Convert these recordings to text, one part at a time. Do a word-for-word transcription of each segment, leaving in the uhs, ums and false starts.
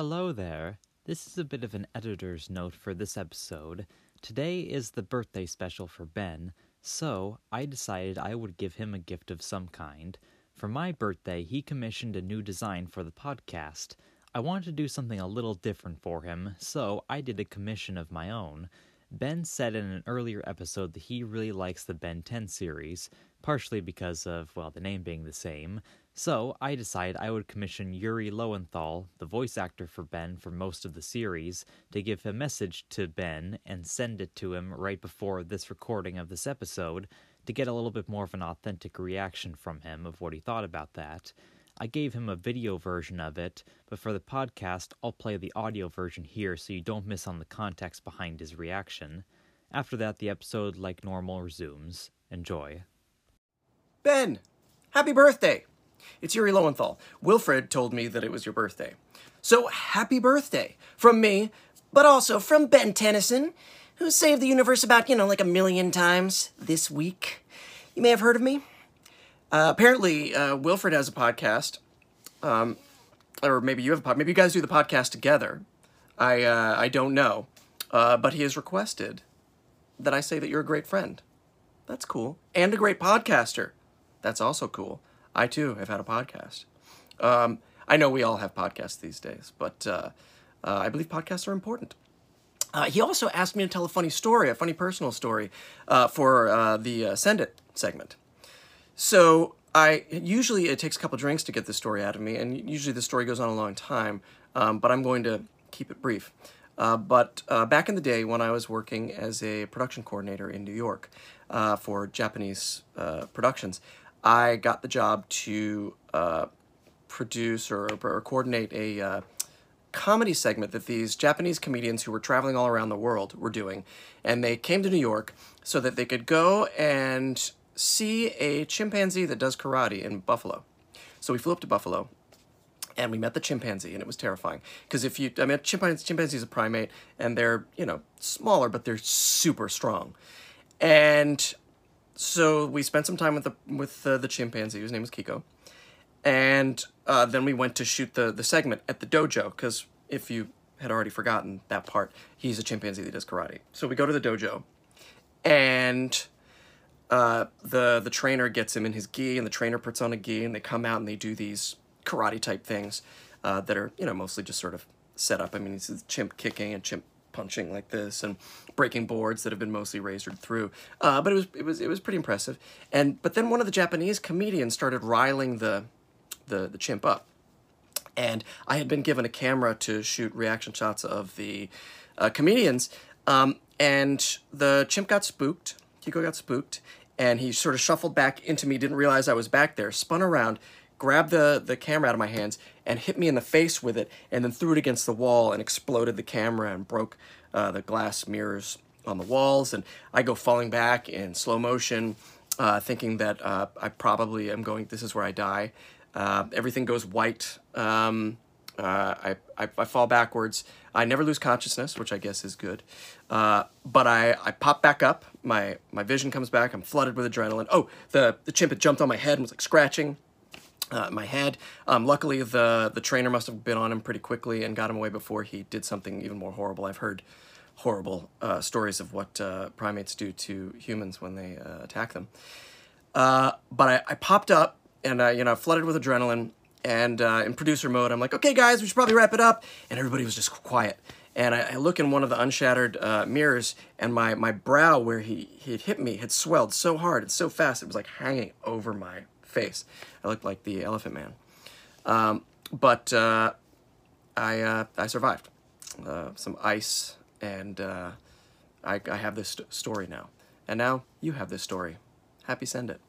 Hello there. This is a bit of an editor's note for this episode. Today is the birthday special for Ben, so I decided I would give him a gift of some kind. For my birthday, he commissioned a new design for the podcast. I wanted to do something a little different for him, so I did a commission of my own. Ben said in an earlier episode that he really likes the Ben ten series, partially because of, well, the name being the same. So I decided I would commission Yuri Lowenthal, the voice actor for Ben for most of the series, to give a message to Ben and send it to him right before this recording of this episode to get a little bit more of an authentic reaction from him of what he thought about that. I gave him a video version of it, but for the podcast, I'll play the audio version here so you don't miss on the context behind his reaction. After that, the episode, like normal, resumes. Enjoy. Ben! Happy birthday! It's Yuri Lowenthal. Wilfred told me that it was your birthday. So, happy birthday! From me, but also from Ben Tennyson, who saved the universe about, you know, like a million times this week. You may have heard of me. Uh, apparently, uh, Wilfred has a podcast, um, or maybe you have a pod. Maybe you guys do the podcast together. I, uh, I don't know, uh, but he has requested that I say that you're a great friend. That's cool. And a great podcaster. That's also cool. I, too, have had a podcast. Um, I know we all have podcasts these days, but, uh, uh I believe podcasts are important. Uh, he also asked me to tell a funny story, a funny personal story, uh, for, uh, the, uh, Send It segment. So I usually it takes a couple drinks to get this story out of me, and usually the story goes on a long time, um, but I'm going to keep it brief. Uh, but uh, back in the day when I was working as a production coordinator in New York uh, for Japanese uh, productions, I got the job to uh, produce or, or coordinate a uh, comedy segment that these Japanese comedians who were traveling all around the world were doing, and they came to New York so that they could go and see a chimpanzee that does karate in Buffalo. So we flew up to Buffalo, and we met the chimpanzee, and it was terrifying. Because if you, I mean, a chimpanzee, chimpanzee is a primate, and they're, you know, smaller, but they're super strong. And so we spent some time with the with the, the chimpanzee, whose name was Kiko. And uh, then we went to shoot the, the segment at the dojo, because if you had already forgotten that part, he's a chimpanzee that does karate. So we go to the dojo, and Uh, the, the trainer gets him in his gi, and the trainer puts on a gi, and they come out and they do these karate-type things uh, that are, you know, mostly just sort of set up. I mean, it's chimp kicking and chimp punching like this and breaking boards that have been mostly razored through. Uh, but it was it was, it was pretty impressive. And But then one of the Japanese comedians started riling the, the, the chimp up. And I had been given a camera to shoot reaction shots of the uh, comedians, um, and the chimp got spooked. Kiko got spooked, and he sort of shuffled back into me, didn't realize I was back there, spun around, grabbed the, the camera out of my hands, and hit me in the face with it, and then threw it against the wall and exploded the camera and broke uh, the glass mirrors on the walls. And I go falling back in slow motion, uh, thinking that uh, I probably am going, this is where I die. Uh, everything goes white. Um, uh, I, I, I fall backwards. I never lose consciousness, which I guess is good. Uh, but I, I pop back up. My my vision comes back. I'm flooded with adrenaline. Oh, the, the chimp had jumped on my head and was like scratching uh, my head. Um, luckily, the, the trainer must have been on him pretty quickly and got him away before he did something even more horrible. I've heard horrible uh, stories of what uh, primates do to humans when they uh, attack them. Uh, but I, I popped up and I, you know, flooded with adrenaline. And uh, in producer mode, I'm like, okay, guys, we should probably wrap it up. And everybody was just quiet. And I, I look in one of the unshattered uh, mirrors, and my, my brow where he had hit me had swelled so hard and so fast, it was like hanging over my face. I looked like the Elephant Man. Um, but uh, I uh, I survived. Uh, some ice, and uh, I, I have this st- story now. And now you have this story. Happy Send It.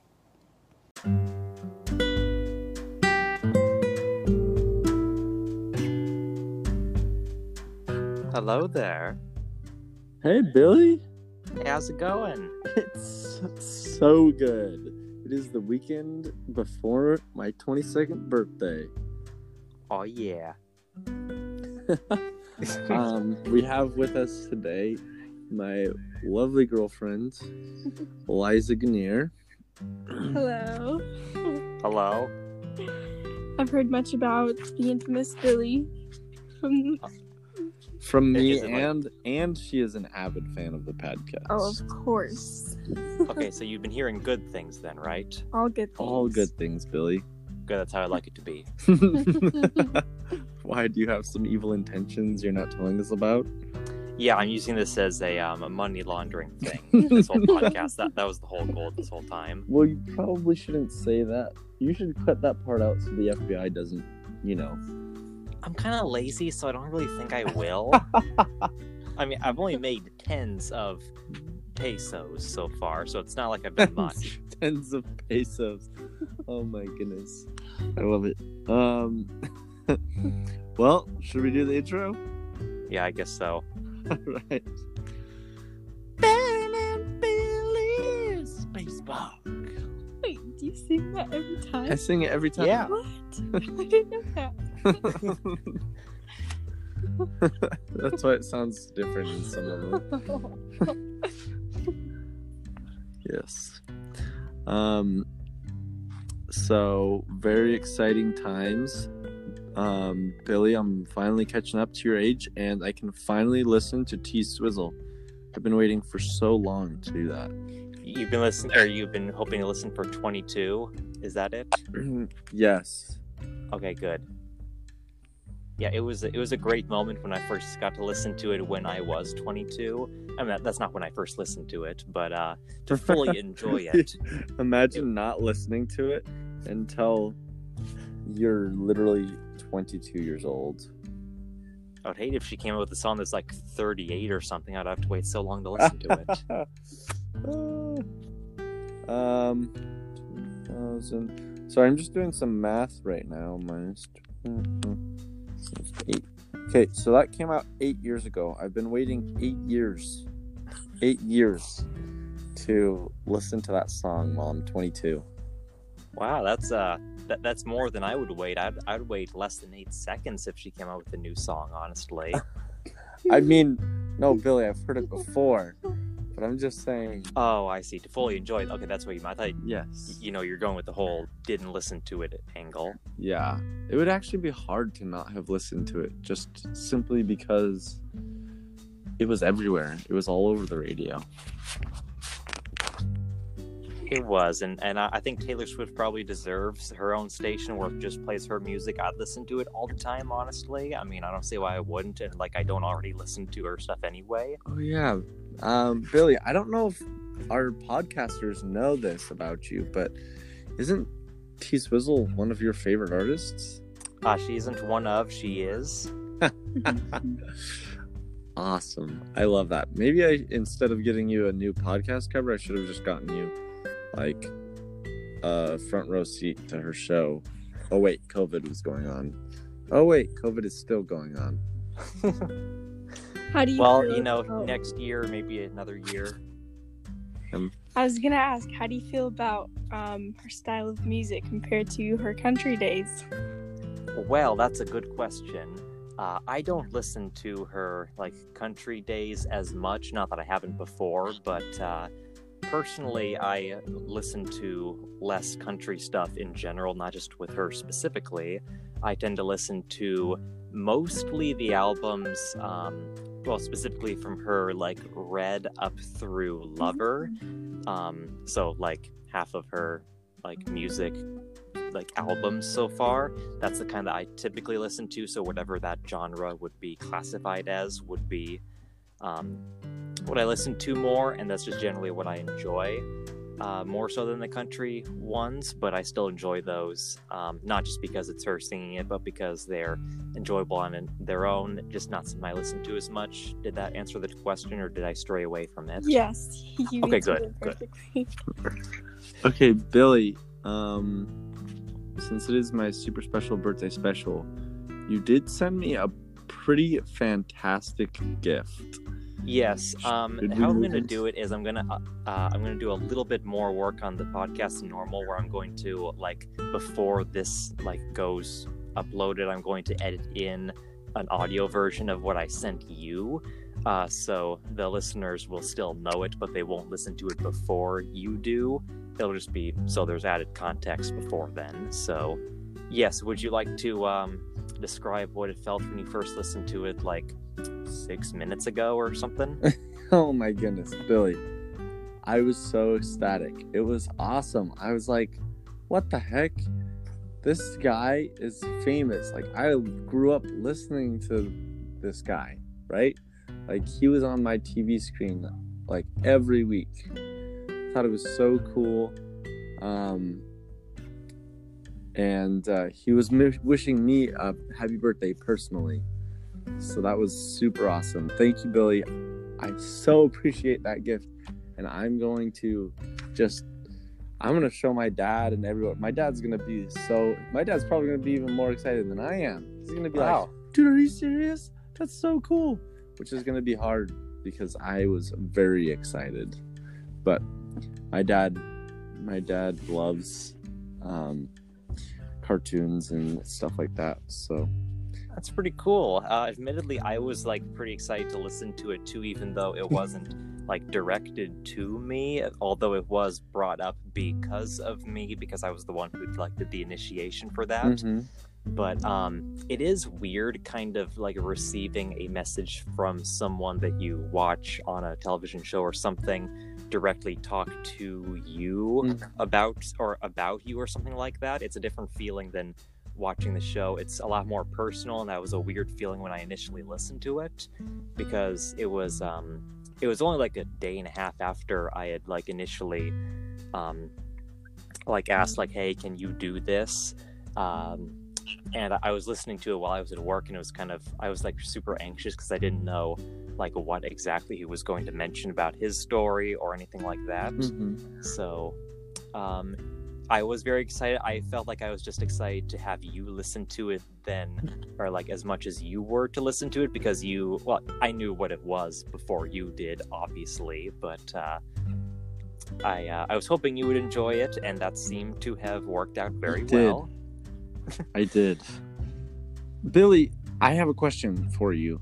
Hello there. Hey, Billy. Hey, how's it going? It's so good. It is the weekend before my twenty-second birthday. Oh, yeah. um, we have with us today my lovely girlfriend, Eliza Guinier. Hello. Hello. I've heard much about the infamous Billy. From me, and like... and she is an avid fan of the podcast. Oh, of course. Okay, so you've been hearing good things then, right? All good things. All good things, Billy. Good, that's how I like it to be. Why, do you have some evil intentions you're not telling us about? Yeah, I'm using this as a um, a money laundering thing, this whole podcast. That that was the whole goal this whole time. Well, you probably shouldn't say that. You should cut that part out so the F B I doesn't, you know... I'm kind of lazy, so I don't really think I will. I mean, I've only made tens of pesos so far, so it's not like I've done much. Tens of pesos. Oh my goodness. I love it. Um, well, should we do the intro? Yeah, I guess so. All right. Ben and Billy's Baseball. Wait, do you sing that every time? I sing it every time. Yeah. What? I didn't know that. That's why it sounds different in some of them. Yes. Um. So very exciting times. Um, Billy, I'm finally catching up to your age, and I can finally listen to T Swizzle. I've been waiting for so long to do that. You've been listening, or you've been hoping to listen for twenty-two. Is that it? Yes. Okay. Good. Yeah, it was it was a great moment when I first got to listen to it when I was twenty-two. I mean, that's not when I first listened to it, but uh, to fully enjoy it. Imagine it, not listening to it until you're literally twenty-two years old. I would hate if she came up with a song that's like thirty-eight or something. I'd have to wait so long to listen to it. um, Sorry, I'm just doing some math right now. Minus... Eight. Okay, so that came out eight years ago. I've been waiting eight years, eight years to listen to that song while I'm twenty-two. Wow, that's uh, that, that's more than I would wait. I'd I'd wait less than eight seconds if she came out with a new song. Honestly, I mean, no, Billy, I've heard it before, but I'm just saying. Oh, I see. To fully enjoy it. Okay, that's what you meant. I thought, yes. You know, you're going with the whole didn't listen to it angle. Yeah. It would actually be hard to not have listened to it, just simply because it was everywhere. It was all over the radio. It was, and, and I think Taylor Swift probably deserves her own station where it just plays her music. I listen to it all the time, honestly. I mean, I don't see why I wouldn't, and like I don't already listen to her stuff anyway. Oh, yeah. Um, Billy, I don't know if our podcasters know this about you, but isn't T Swizzle one of your favorite artists? Uh, she isn't one of, she is. Awesome. I love that. Maybe I, instead of getting you a new podcast cover, I should have just gotten you like a uh, front row seat to her show. Oh wait, COVID was going on. Oh wait, COVID is still going on. How do you Well, feel you know, about... next year, maybe another year. Um, I was gonna ask, how do you feel about um, her style of music compared to her country days? Well, that's a good question. Uh, I don't listen to her like country days as much. Not that I haven't before, but uh, personally, I listen to less country stuff in general, not just with her specifically. I tend to listen to mostly the albums, um, well, specifically from her, like Red up through Lover. Um, so, like, half of her, like, music, like, albums so far. That's the kind that I typically listen to. So, whatever that genre would be classified as would be um, what I listen to more. And that's just generally what I enjoy uh, more so than the country ones. But I still enjoy those, um, not just because it's her singing it, but because they're enjoyable on their own. Just not something I listen to as much. Did that answer the question, or did I stray away from it? Yes. You okay, good. Good. Okay, Billy, um, since it is my super special birthday special, you did send me a pretty fantastic gift. Yes. Um, how I'm going to do it is I'm going to uh, I'm going to do a little bit more work on the podcast than normal, where I'm going to, like, before this like goes uploaded, I'm going to edit in an audio version of what I sent you, uh, so the listeners will still know it, but they won't listen to it before you do. It'll just be so there's added context before then. So, yes, would you like to um, to describe what it felt when you first listened to it like six minutes ago or something. Oh my goodness, Billy. I was so ecstatic. It was awesome. I was like, what the heck? This guy is famous. Like, I grew up listening to this guy, right? Like, he was on my T V screen, like, every week. I thought it was so cool. Um, and uh, he was mi- wishing me a happy birthday personally. So that was super awesome. Thank you, Billy. I so appreciate that gift. And I'm going to just, I'm going to show my dad and everyone. My dad's going to be so, my dad's probably going to be even more excited than I am. He's going to be wow. like, dude, are you serious? That's so cool. Which is going to be hard because I was very excited. But my dad, my dad loves um, cartoons and stuff like that. So that's pretty cool. Uh, admittedly, I was like pretty excited to listen to it too, even though it wasn't like directed to me, although it was brought up because of me, because I was the one who like did the initiation for that. Mm-hmm. But um it is weird kind of like receiving a message from someone that you watch on a television show or something directly talk to you mm-hmm. about or about you or something like that. It's a different feeling than watching the show. It's a lot more personal, and that was a weird feeling when I initially listened to it, because it was um it was only like a day and a half after I had like initially um, like asked like, hey, can you do this? Um, and I was listening to it while I was at work, and it was kind of, I was like super anxious because I didn't know like what exactly he was going to mention about his story or anything like that. Mm-hmm. So um, I was very excited. I felt like I was just excited to have you listen to it then, or like as much as you were to listen to it, because you, well, I knew what it was before you did, obviously, but uh, I uh, I was hoping you would enjoy it, and that seemed to have worked out very well. I did. Billy, I have a question for you.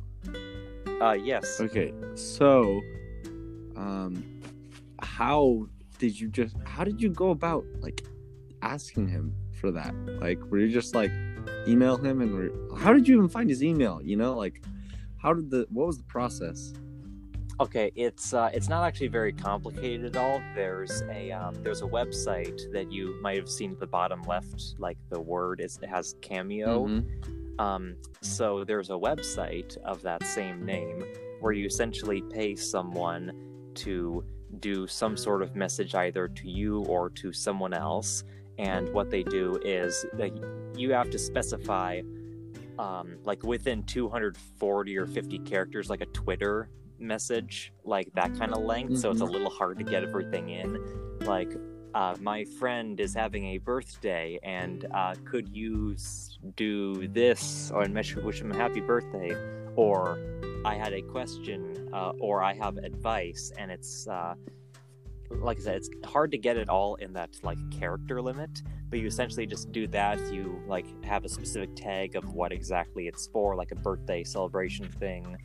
Uh, yes. Okay, so um, how did you just, how did you go about like asking him for that? Like, were you just like, email him and re- how did you even find his email? You know, like, how did the, what was the process? Okay, it's uh, it's not actually very complicated at all. There's a um, there's a website that you might have seen at the bottom left, like the word is, it has Cameo. Mm-hmm. Um, so there's a website of that same name where you essentially pay someone to do some sort of message either to you or to someone else. And what they do is like, you have to specify um, like within two hundred forty or fifty characters, like a Twitter message, like that kind of length. Mm-hmm. So it's a little hard to get everything in. Like, uh, my friend is having a birthday, and uh, could you do this, or wish him a happy birthday? Or I had a question, uh, or I have advice, and it's... Uh, like I said, it's hard to get it all in that like character limit, but you essentially just do that. You like have a specific tag of what exactly it's for, like a birthday celebration thing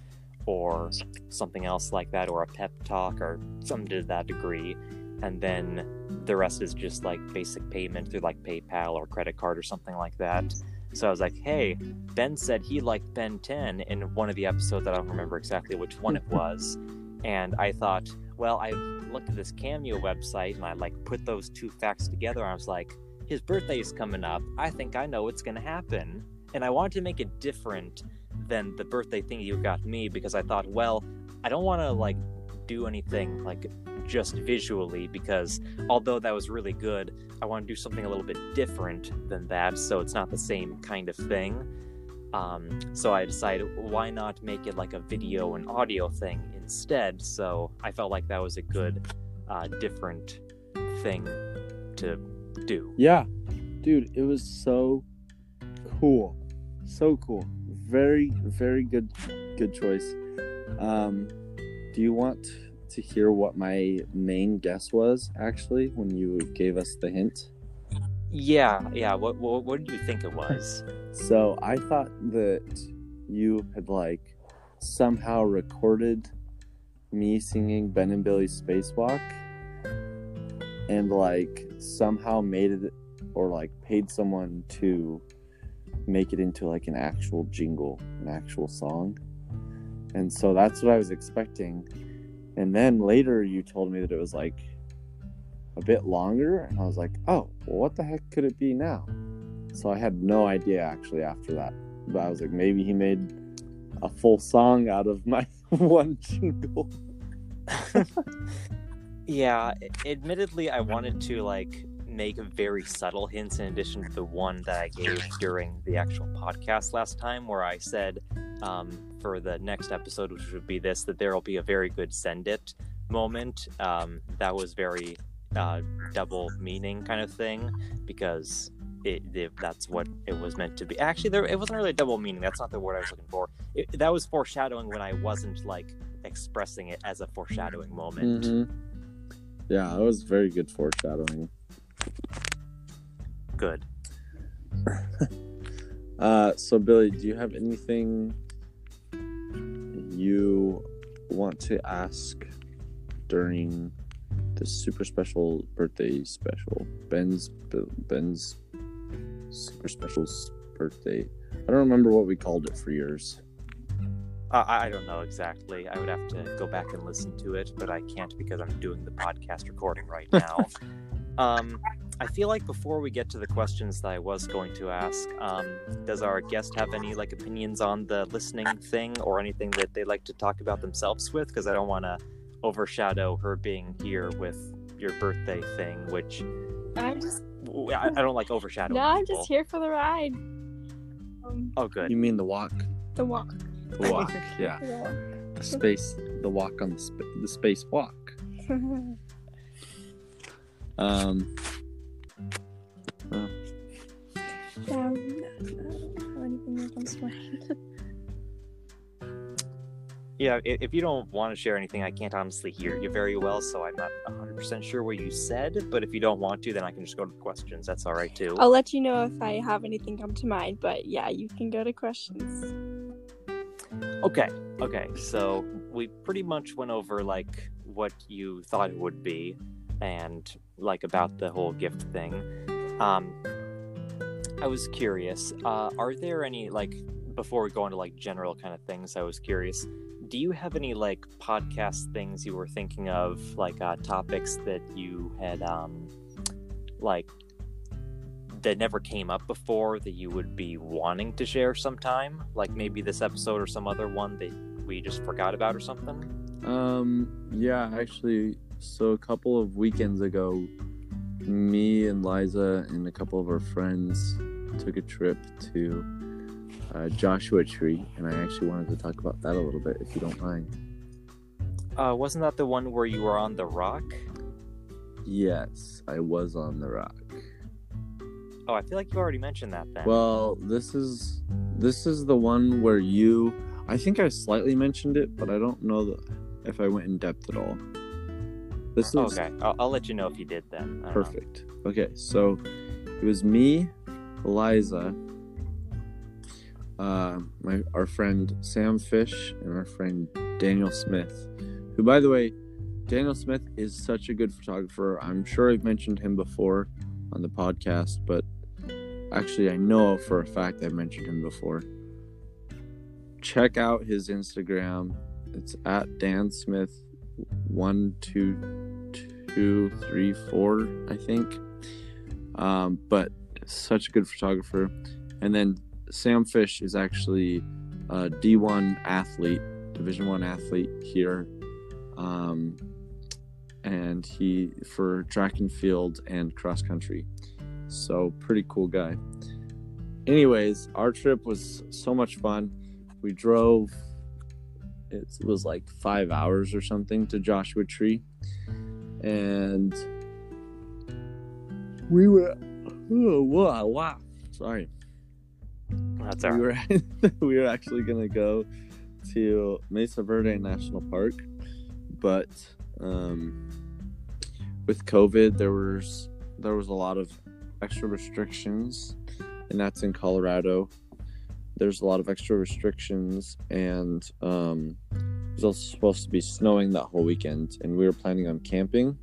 or something else like that, or a pep talk or something to that degree. And then the rest is just like basic payment through like PayPal or credit card or something like that. So I was like, hey, Ben said he liked Ben ten in one of the episodes. I don't remember exactly which one it was. And I thought, well, I've looked at this Cameo website, and I like put those two facts together, and I was like, his birthday is coming up. I think I know what's going to happen. And I wanted to make it different than the birthday thing you got me, because I thought, well, I don't want to like do anything like just visually, because although that was really good, I want to do something a little bit different than that, so it's not the same kind of thing. Um, so I decided, why not make it like a video and audio thing instead? So I felt like that was a good, uh, different thing to do. Yeah, dude, it was so cool. So cool. Very, very good, good choice. Um, do you want to hear what my main guess was actually when you gave us the hint? Yeah, yeah. What, what what did you think it was? So I thought that you had like somehow recorded me singing Ben and Billy's Spacewalk, and like somehow made it, or like paid someone to make it into like an actual jingle, an actual song. And so that's what I was expecting. And then later you told me that it was like a bit longer, and I was like, oh, well, what the heck could it be now? So I had no idea actually after that. But I was like, maybe he made a full song out of my one jingle. Yeah, admittedly, I wanted to like make very subtle hints in addition to the one that I gave during the actual podcast last time, where I said um, for the next episode, which would be this, that there will be a very good send it moment. Um, that was very uh, double meaning kind of thing, because It, it, that's what it was meant to be. Actually, there it wasn't really a double meaning. That's not the word I was looking for. It, that was foreshadowing when I wasn't like expressing it as a foreshadowing moment. Mm-hmm. Yeah, it was very good foreshadowing. Good. uh, so, Billy, do you have anything you want to ask during the super special birthday special? Ben's Ben's. Super special birthday. I don't remember what we called it for yours. Uh, I don't know exactly. I would have to go back and listen to it, but I can't because I'm doing the podcast recording right now. um, I feel like before we get to the questions that I was going to ask, um, does our guest have any like opinions on the listening thing or anything that they like to talk about themselves with? Because I don't want to overshadow her being here with your birthday thing, which I'm just I, I don't like overshadowing. No, I'm people. Just here for the ride. Um, oh, good. You mean the walk? The walk. The walk. Yeah. Yeah. The space. The walk on the sp- the space walk. um. Uh. Um. Anything that comes to mind. Yeah, if you don't want to share anything, I can't honestly hear you very well, so I'm not one hundred percent sure what you said, but if you don't want to, then I can just go to questions. That's all right, too. I'll let you know if I have anything come to mind, but yeah, you can go to questions. Okay, okay, so we pretty much went over, like, what you thought it would be, and, like, about the whole gift thing. Um, I was curious, uh, are there any, like, before we go into, like, general kind of things, I was curious, do you have any, like, podcast things you were thinking of, like, uh, topics that you had, um, like, that never came up before that you would be wanting to share sometime? Like, maybe this episode or some other one that we just forgot about or something? Um, yeah, actually, so a couple of weekends ago, me and Liza and a couple of our friends took a trip to Uh, Joshua Tree, and I actually wanted to talk about that a little bit, if you don't mind. Uh, wasn't that the one where you were on the rock? Yes, I was on the rock. Oh, I feel like you already mentioned that then. Well, this is this is the one where you... I think I slightly mentioned it, but I don't know if I went in depth at all. This was... Okay, I'll, I'll let you know if you did then. Perfect. Know. Okay, so it was me, Eliza... Uh, my our friend Sam Fish and our friend Daniel Smith, who, by the way, Daniel Smith is such a good photographer. I'm sure I've mentioned him before on the podcast, but actually I know for a fact I've mentioned him before. Check out his Instagram. It's at Dan Smith one two two three four, I think. Um, but such a good photographer, and then. Sam Fish is actually a D one athlete, Division one athlete here, um, and he for track and field and cross country. So pretty cool guy. Anyways, our trip was so much fun. We drove. It was like five hours or something to Joshua Tree, and we were. Oh, wow! Wow! Sorry. That's all right. We were, we were actually going to go to Mesa Verde National Park, but um, with COVID, there was there was a lot of extra restrictions, and that's in Colorado. There's a lot of extra restrictions, and um, it was also supposed to be snowing that whole weekend, and we were planning on camping,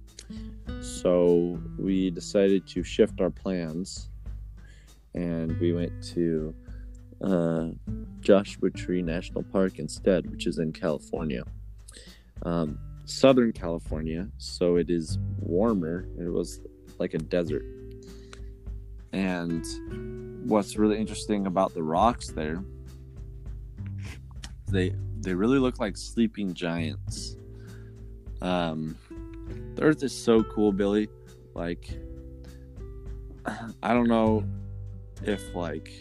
so we decided to shift our plans, and we went to uh, Joshua Tree National Park instead, which is in California, um, Southern California. So it is warmer. It was like a desert. And what's really interesting about the rocks there, they they really look like sleeping giants. Um, the earth is so cool, Billy. Like, I don't know if, like,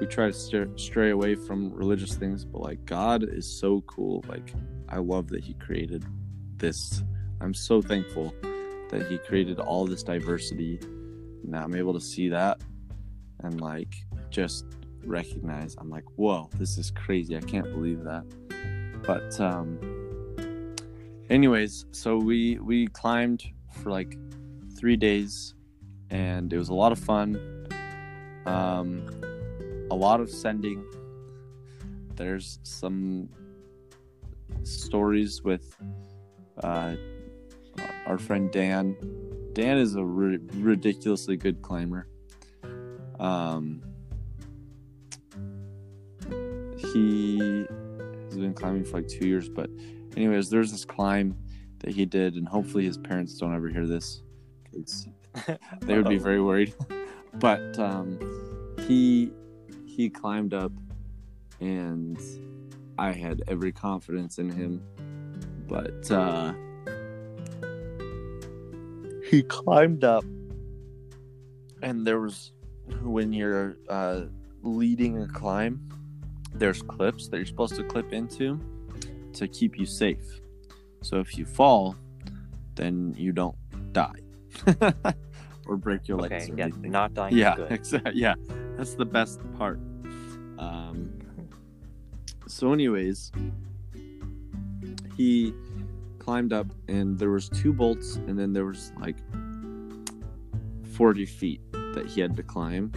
we try to st- stray away from religious things, but, like, God is so cool. Like, I love that he created this. I'm so thankful that he created all this diversity. Now I'm able to see that and, like, just recognize. I'm like, whoa, this is crazy. I can't believe that. But, um, anyways, so we, we climbed for, like, three days. And it was a lot of fun, um, a lot of sending. There's some stories with uh, our friend Dan. Dan is a ri- ridiculously good climber. Um, he has been climbing for like two years. But anyways, there's this climb that he did, and hopefully his parents don't ever hear this. It's... they would be very worried. But um, he he climbed up, and I had every confidence in him. But uh, he climbed up, and there was, when you're uh, leading a climb, there's clips that you're supposed to clip into to keep you safe. So if you fall, then you don't die. Or break your legs. Okay, yeah, not dying. Yeah, good. Exactly. Yeah, that's the best part. Um, so, anyways, he climbed up, and there was two bolts, and then there was like forty feet that he had to climb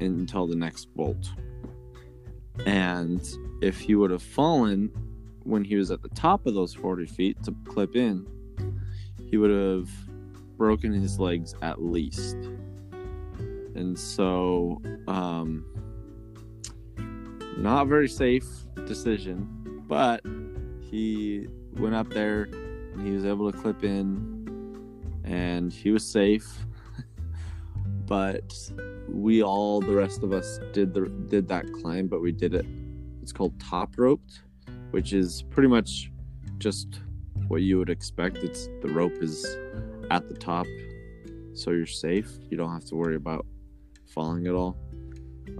until the next bolt. And if he would have fallen when he was at the top of those forty feet to clip in, he would have broken his legs at least. And so um not very safe decision, but he went up there and he was able to clip in and he was safe. But we all the rest of us did the did that climb, but we did it it's called top roped, which is pretty much just what you would expect. It's the rope is at the top, so you're safe. You don't have to worry about falling at all.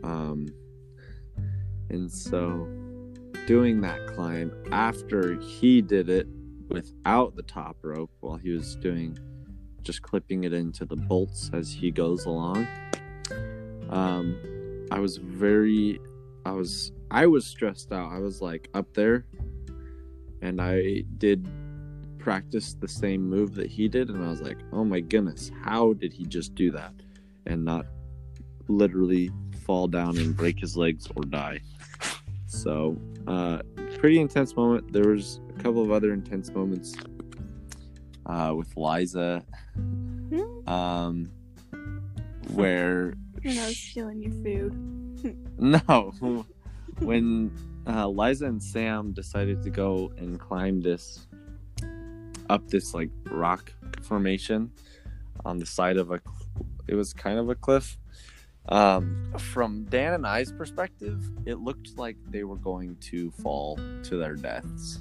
Um, and so doing that climb after he did it without the top rope, while he was doing just clipping it into the bolts as he goes along, um, I was very I was I was stressed out. I was like up there, and I did practiced the same move that he did, and I was like, oh my goodness, how did he just do that and not literally fall down and break his legs or die? So uh pretty intense moment. There was a couple of other intense moments uh with Liza, um where when I was stealing your food. No, when uh Liza and Sam decided to go and climb this up this like rock formation on the side of a it was kind of a cliff. Um, from Dan and I's perspective, it looked like they were going to fall to their deaths,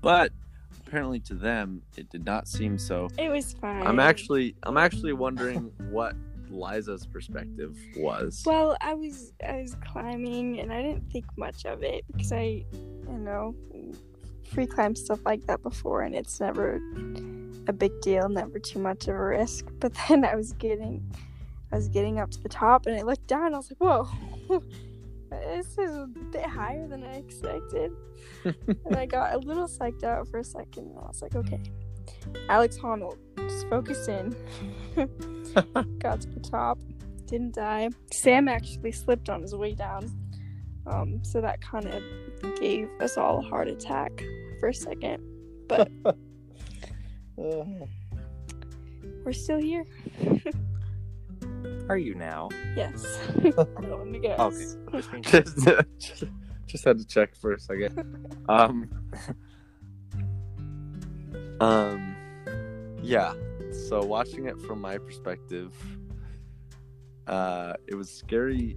but apparently to them it did not seem so. It was fine. I'm actually I'm actually wondering what Liza's perspective was. Well, I was I was climbing and I didn't think much of it because I you know free climb stuff like that before, and it's never a big deal, never too much of a risk. But then I was getting, I was getting up to the top, and I looked down, and I was like, "Whoa, this is a bit higher than I expected." And I got a little psyched out for a second, and I was like, "Okay, Alex Honnold, just focus in." Got to the top, didn't die. Sam actually slipped on his way down, um, so that kind of gave us all a heart attack for a second, but we're still here. Are you now? Yes. Let me guess. Okay. Just, just, just, just had to check for a second. Um. um. Yeah. So watching it from my perspective, uh, it was scary.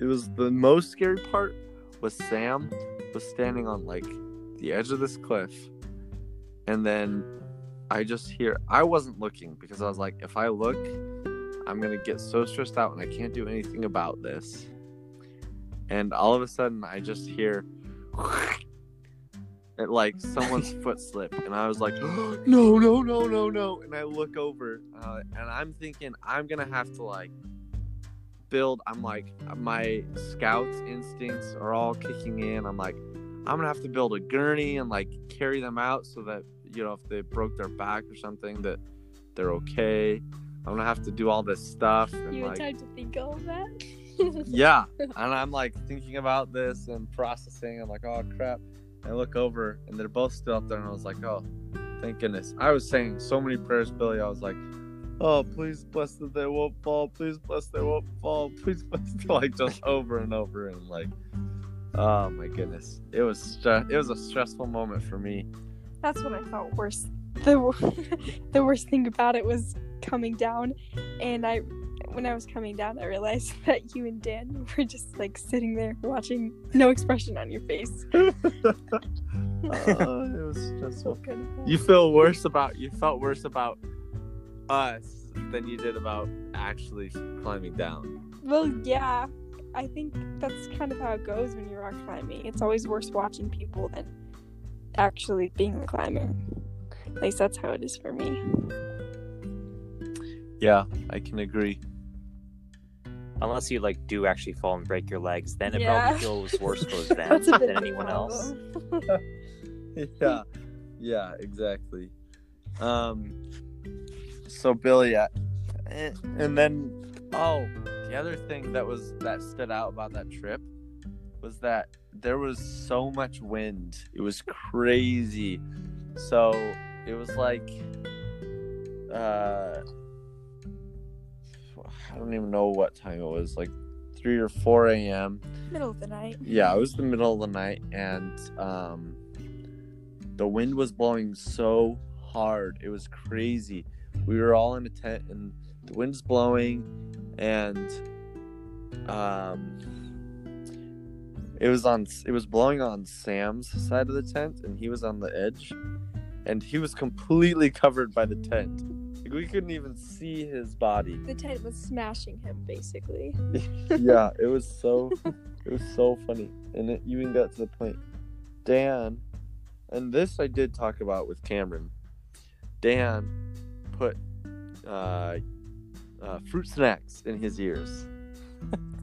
It was the most scary part was Sam was standing on like the edge of this cliff, and then I just hear. I wasn't looking because I was like, if I look, I'm gonna get so stressed out and I can't do anything about this. And all of a sudden, I just hear it, like someone's foot slip, and I was like, oh, no, no, no, no, no. And I look over, uh, and I'm thinking I'm gonna have to like build. I'm like, my scout's instincts are all kicking in. I'm like, I'm gonna have to build a gurney and like carry them out so that, you know, if they broke their back or something, that they're okay. I'm gonna have to do all this stuff. And you had like, time to think all of that? Yeah. And I'm like thinking about this and processing. I'm like, oh crap. And I look over and they're both still up there. And I was like, oh, thank goodness. I was saying so many prayers, Billy. I was like, oh, please bless that they won't fall. Please bless they won't fall. Please bless. Like just over and over. And like, oh my goodness. It was, st- it was a stressful moment for me. That's what I thought worse. The the worst thing about it was coming down, and I, when I was coming down, I realized that you and Dan were just like sitting there watching, no expression on your face. uh, it was just so kind of you feel worse about you felt worse about us than you did about actually climbing down. Well, yeah, I think that's kind of how it goes when you're rock climbing. It's always worse watching people than actually being the climber. At least that's how it is for me. Yeah, I can agree. Unless you like do actually fall and break your legs, then it yeah. probably feels worse for them than anyone else. yeah, yeah, exactly. Um, so Billy, I, and then oh, the other thing that was that stood out about that trip was that there was so much wind. It was crazy. So it was like, uh, I don't even know what time it was, like three or four a.m. Middle of the night. Yeah, it was the middle of the night, and um, the wind was blowing so hard. It was crazy. We were all in a tent, and the wind's blowing, and um, it was on. It was blowing on Sam's side of the tent, and he was on the edge. And he was completely covered by the tent. Like, we couldn't even see his body. The tent was smashing him, basically. Yeah, it was so, it was so funny. And it even got to the point, Dan, and this I did talk about with Cameron. Dan put uh, uh, fruit snacks in his ears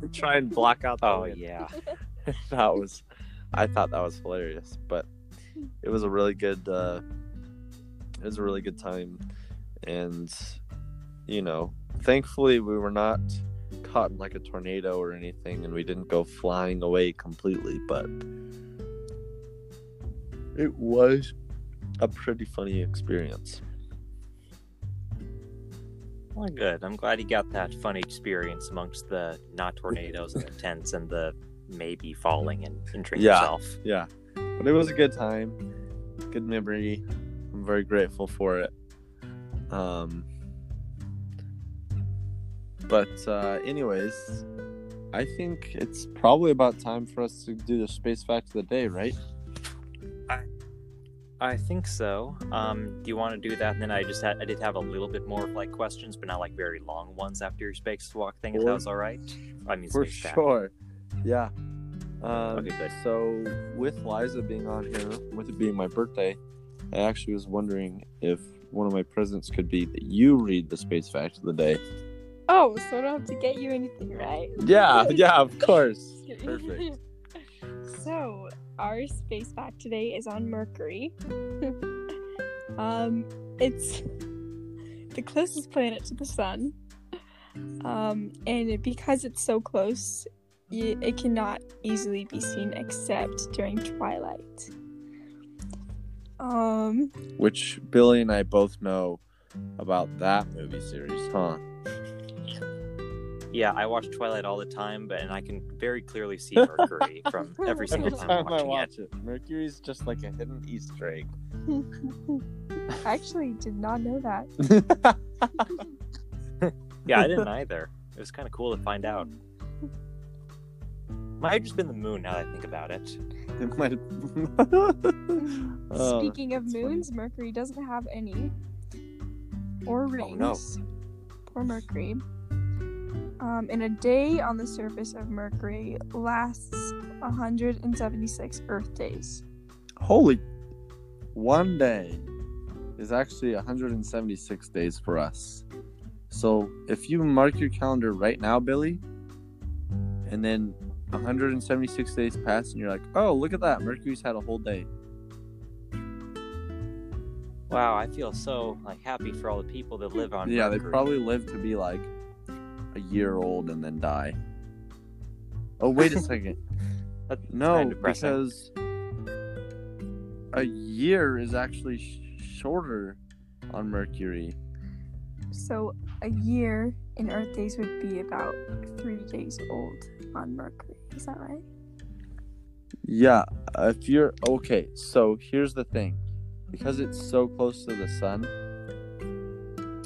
to try and block out the wind. Oh yeah, that was. I thought that was hilarious, but it was a really good. Uh, It was a really good time, and you know, thankfully we were not caught in like a tornado or anything, and we didn't go flying away completely, but it was a pretty funny experience. Well, good. I'm glad you got that funny experience amongst the not tornadoes and the tents and the maybe falling and injuring yeah, yourself. Yeah, but it was a good time, good memory. I'm very grateful for it. Um, but uh, anyways, I think it's probably about time for us to do the space fact of the day, right? I I think so. Um, do you want to do that? And then I just had, I did have a little bit more of like questions, but not like very long ones after your space walk thing. For, if that was all right. I mean, for sure. Fact. Yeah. Um, okay, good. So with Liza being on here, with it being my birthday, I actually was wondering if one of my presents could be that you read the space fact of the day. Oh, so I don't have to get you anything, right? Yeah, yeah, of course. Perfect. So, our space fact today is on Mercury. um, it's the closest planet to the sun. Um, and because it's so close, it cannot easily be seen except during twilight. Um, which Billy and I both know about that movie series, huh? Yeah, I watch Twilight all the time, but and I can very clearly see Mercury from every single every time, time I'm watching I watch it. it. Mercury's just like a hidden Easter egg. I actually did not know that. Yeah, I didn't either. It was kind of cool to find out. Might have just been the moon now that I think about it. It might have... Speaking oh, of moons, funny. Mercury doesn't have any. Or rings. Oh, no. Poor Mercury. Um, and a day on the surface of Mercury lasts one hundred seventy-six Earth days. Holy... One day is actually one hundred seventy-six days for us. So if you mark your calendar right now, Billy, and then one hundred seventy-six days pass and you're like, oh, look at that, Mercury's had a whole day. Wow, I feel so like happy for all the people that live on yeah, Mercury. Yeah, they probably live to be like a year old and then die. Oh, wait a second. That's no, kind of depressing. Because a year is actually sh- shorter on Mercury. So a year in Earth days would be about three days old on Mercury. Is that right? Yeah. If you're... Okay, so here's the thing. Because it's so close to the sun...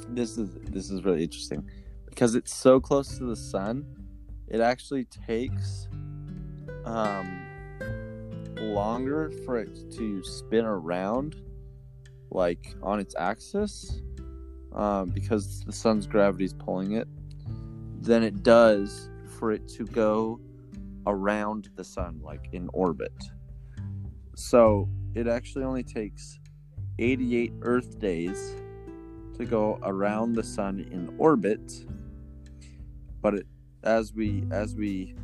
This is this is really interesting. Because it's so close to the sun, it actually takes... Um... longer for it to spin around like on its axis um, because the sun's gravity is pulling it than it does for it to go around the sun like in orbit. So it actually only takes eighty-eight Earth days to go around the sun in orbit, but it, as we as we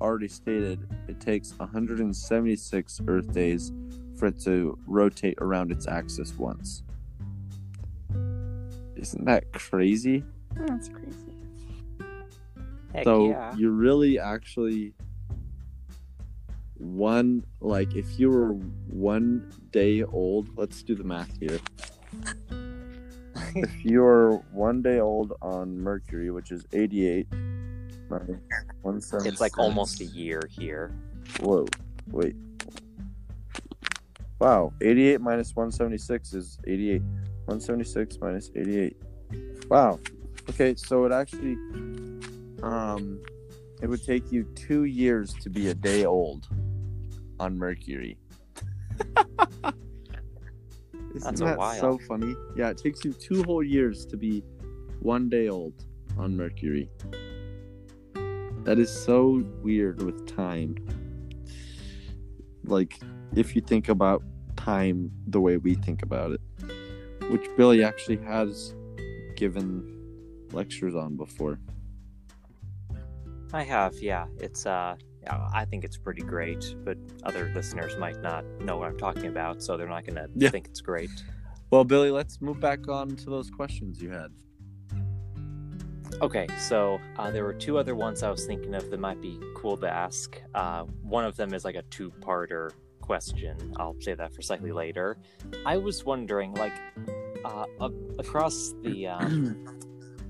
already stated, it takes one hundred seventy-six Earth days for it to rotate around its axis once. Isn't that crazy? That's crazy. Heck so yeah. You're really actually one, like if you were one day old, let's do the math here. If you're one day old on Mercury, which is eighty-eight, it's like almost a year here. Whoa, wait. Wow, eighty-eight minus one hundred seventy-six is eighty-eight. one hundred seventy-six minus eighty-eight. Wow. Okay, so it actually, um, it would take you two years to be a day old on Mercury. Isn't that so funny? Yeah, it takes you two whole years to be one day old on Mercury. That is so weird with time. Like, if you think about time the way we think about it, which Billy actually has given lectures on before. I have, yeah. It's, uh, I think it's pretty great, but other listeners might not know what I'm talking about, so they're not going to yeah. think it's great. Well, Billy, let's move back on to those questions you had. Okay, so uh, there were two other ones I was thinking of that might be cool to ask. Uh, one of them is like a two-parter question. I'll save that for slightly later. I was wondering, like, uh, across the, um,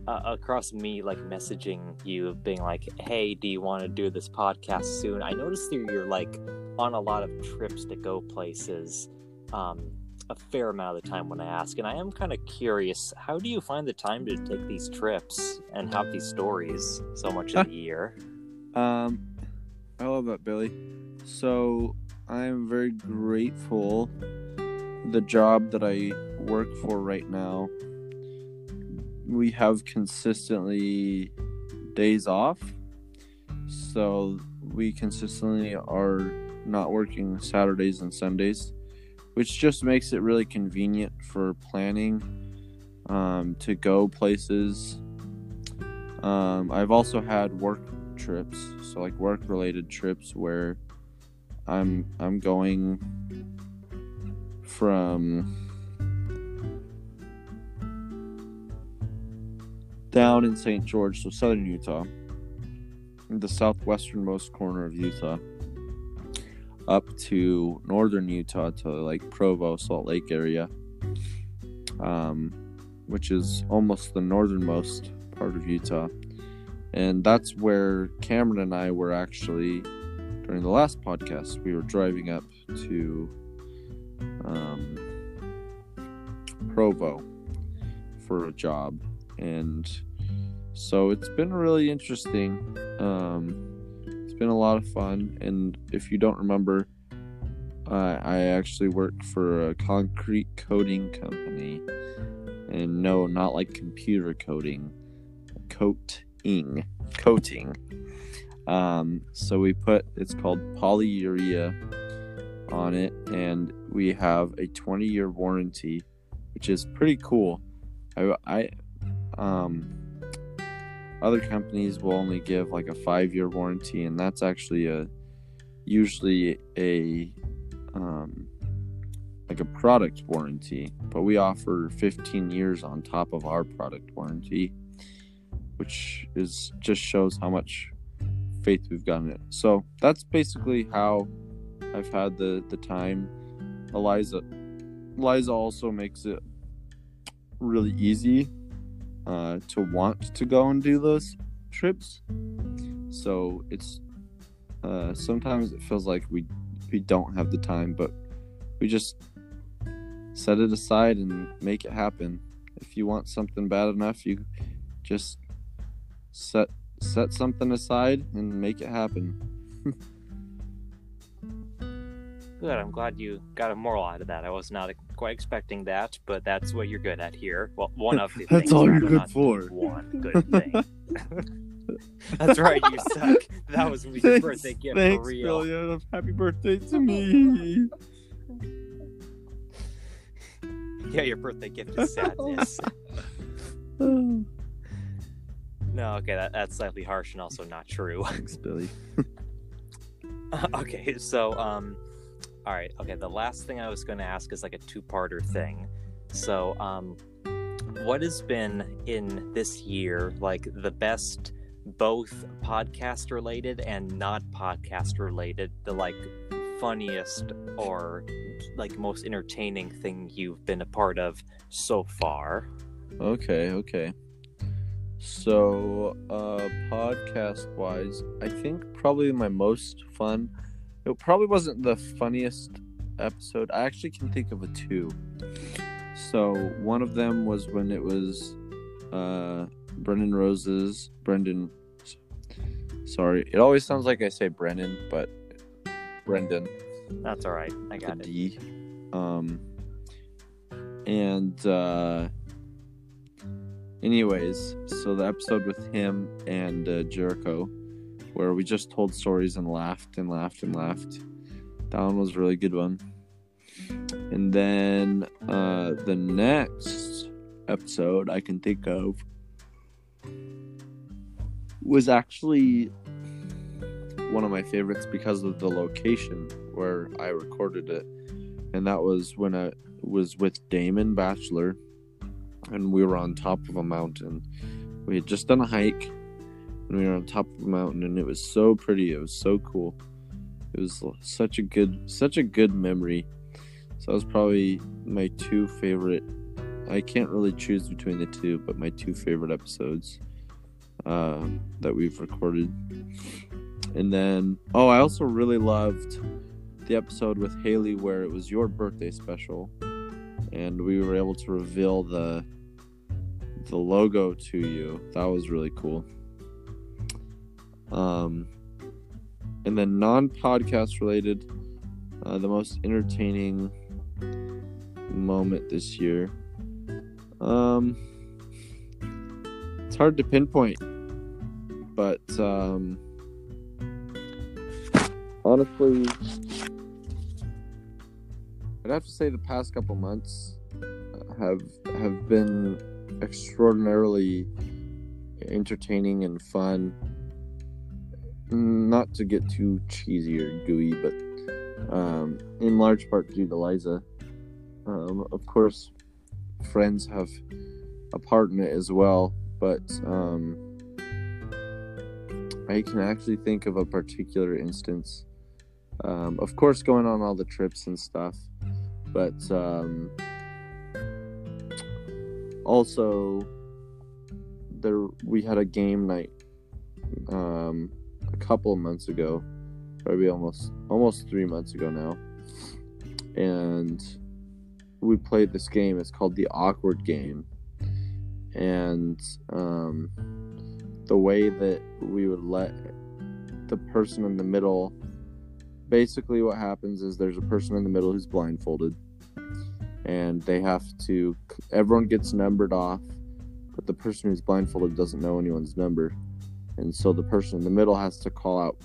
uh, across me, like, messaging you, being like, hey, do you want to do this podcast soon? I noticed that you're, like, on a lot of trips to go places, um, a fair amount of the time when I ask, and I am kind of curious, how do you find the time to take these trips and have these stories so much of the year? Um, I love that, Billy. So I am very grateful the job that I work for right now. We have consistently days off, so we consistently are not working Saturdays and Sundays, which just makes it really convenient for planning um, to go places. Um, I've also had work trips, so like work-related trips where I'm I'm going from down in Saint George, so southern Utah, the southwesternmost corner of Utah, up to northern Utah to like Provo, Salt Lake area, um, which is almost the northernmost part of Utah, And that's where Cameron and I were actually, during the last podcast, we were driving up to um, Provo for a job. And so it's been really interesting. Um, it's been a lot of fun. And if you don't remember, uh, I actually work for a concrete coating company. And no, not like computer coding. Coat. coating um so we put it's called polyurea on it, and we have a twenty year warranty, which is pretty cool. I, I um other companies will only give like a five year warranty, and that's actually a usually a um like a product warranty, but we offer fifteen years on top of our product warranty, which is just shows how much faith we've gotten in it. So that's basically how I've had the, the time. Eliza, Eliza also makes it really easy uh, to want to go and do those trips. So it's uh, sometimes it feels like we we don't have the time, but we just set it aside and make it happen. If you want something bad enough, you just Set set something aside and make it happen. Good. I'm glad you got a moral out of that. I was not quite expecting that, but that's what you're good at here. Well, one of the that's things. That's all you're good for. One good thing. That's right. You suck. That was your thanks, birthday gift thanks, for real. Brilliant. Happy birthday to me. Yeah, your birthday gift is sadness. No, okay, that, that's slightly harsh and also not true. Thanks, Billy. Okay, so, um, all right, okay, the last thing I was going to ask is like a two-parter thing. So, um, what has been in this year, like the best, both podcast-related and not podcast-related, the like funniest or like most entertaining thing you've been a part of so far? Okay, okay. So, uh, podcast-wise, I think probably my most fun, it probably wasn't the funniest episode. I actually can think of a two. So, one of them was when it was, uh, Brendan Rose's, Brendan, sorry, it always sounds like I say Brennan, but Brendan. That's alright, I got it. D. Um, and, uh... Anyways, so the episode with him and uh, Jericho, where we just told stories and laughed and laughed and laughed. That one was a really good one. And then uh, the next episode I can think of was actually one of my favorites because of the location where I recorded it. And that was when I was with Damon Bachelor. And we were on top of a mountain. We had just done a hike, and we were on top of a mountain, and it was so pretty. It was so cool. It was such a good, such a good memory. So that was probably my two favorite. I can't really choose between the two, but my two favorite episodes uh, that we've recorded. And then, oh, I also really loved the episode with Haley where it was your birthday special, and we were able to reveal the the logo to you. That was really cool. Um, and then non-podcast related, uh, the most entertaining moment this year. Um, it's hard to pinpoint, but um, honestly, I'd have to say the past couple months have have been extraordinarily entertaining and fun. Not to get too cheesy or gooey, but um, in large part due to Liza. Um, of course, friends have a part in it as well, but um, I can actually think of a particular instance. Um, of course, going on all the trips and stuff, but um, also there we had a game night um, a couple months ago, probably almost almost three months ago now, and we played this game. It's called the Awkward Game, and um, the way that we would let the person in the middle, basically what happens is there's a person in the middle who's blindfolded, and they have to, everyone gets numbered off, but the person who's blindfolded doesn't know anyone's number, and so the person in the middle has to call out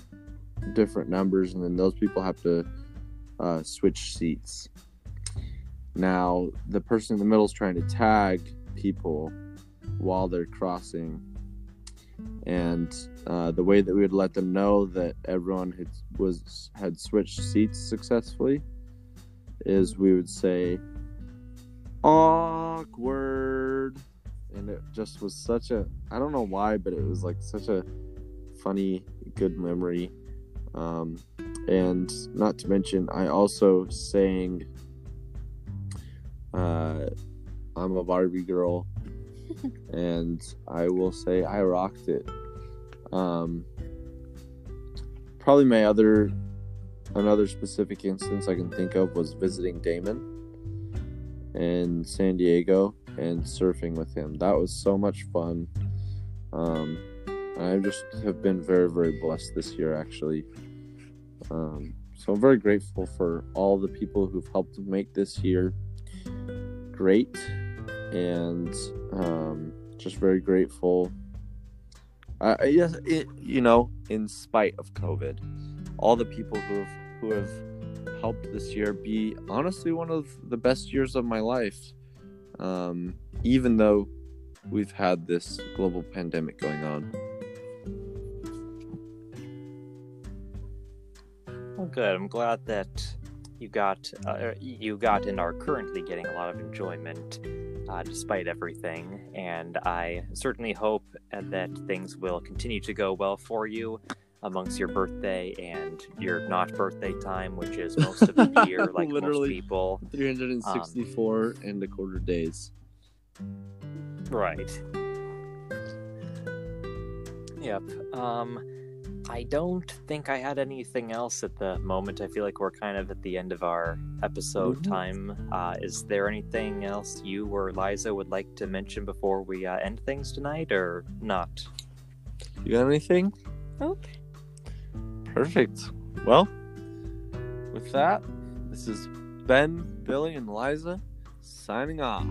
different numbers, and then those people have to uh, switch seats. Now, the person in the middle is trying to tag people while they're crossing, and uh, the way that we would let them know that everyone had, was, had switched seats successfully is we would say, awkward, and it just was such a, I don't know why, but it was like such a funny, good memory, um, and not to mention, I also sang, uh, I'm a Barbie girl, and I will say I rocked it. Um, probably my other, another specific instance I can think of was visiting Damon in San Diego and surfing with him. That was so much fun. Um, I just have been very, very blessed this year, actually. Um, so I'm very grateful for all the people who've helped make this year great, and um, just very grateful. Uh, yes, it, you know, in spite of COVID, all the people who have who have helped this year be honestly one of the best years of my life. Um, even though we've had this global pandemic going on. Well, good. I'm glad that you got uh, you got and are currently getting a lot of enjoyment uh, despite everything. And I certainly hope that things will continue to go well for you amongst your birthday and your not birthday time, which is most of the year, like literally most people. three hundred sixty-four um, and a quarter days. Right. Yep. Um, I don't think I had anything else at the moment. I feel like we're kind of at the end of our episode mm-hmm. time. Uh, is there anything else you or Liza would like to mention before we uh, end things tonight, or not? You got anything? Nope. Okay. Perfect. Well, with that, this is Ben, Billy, and Liza signing off.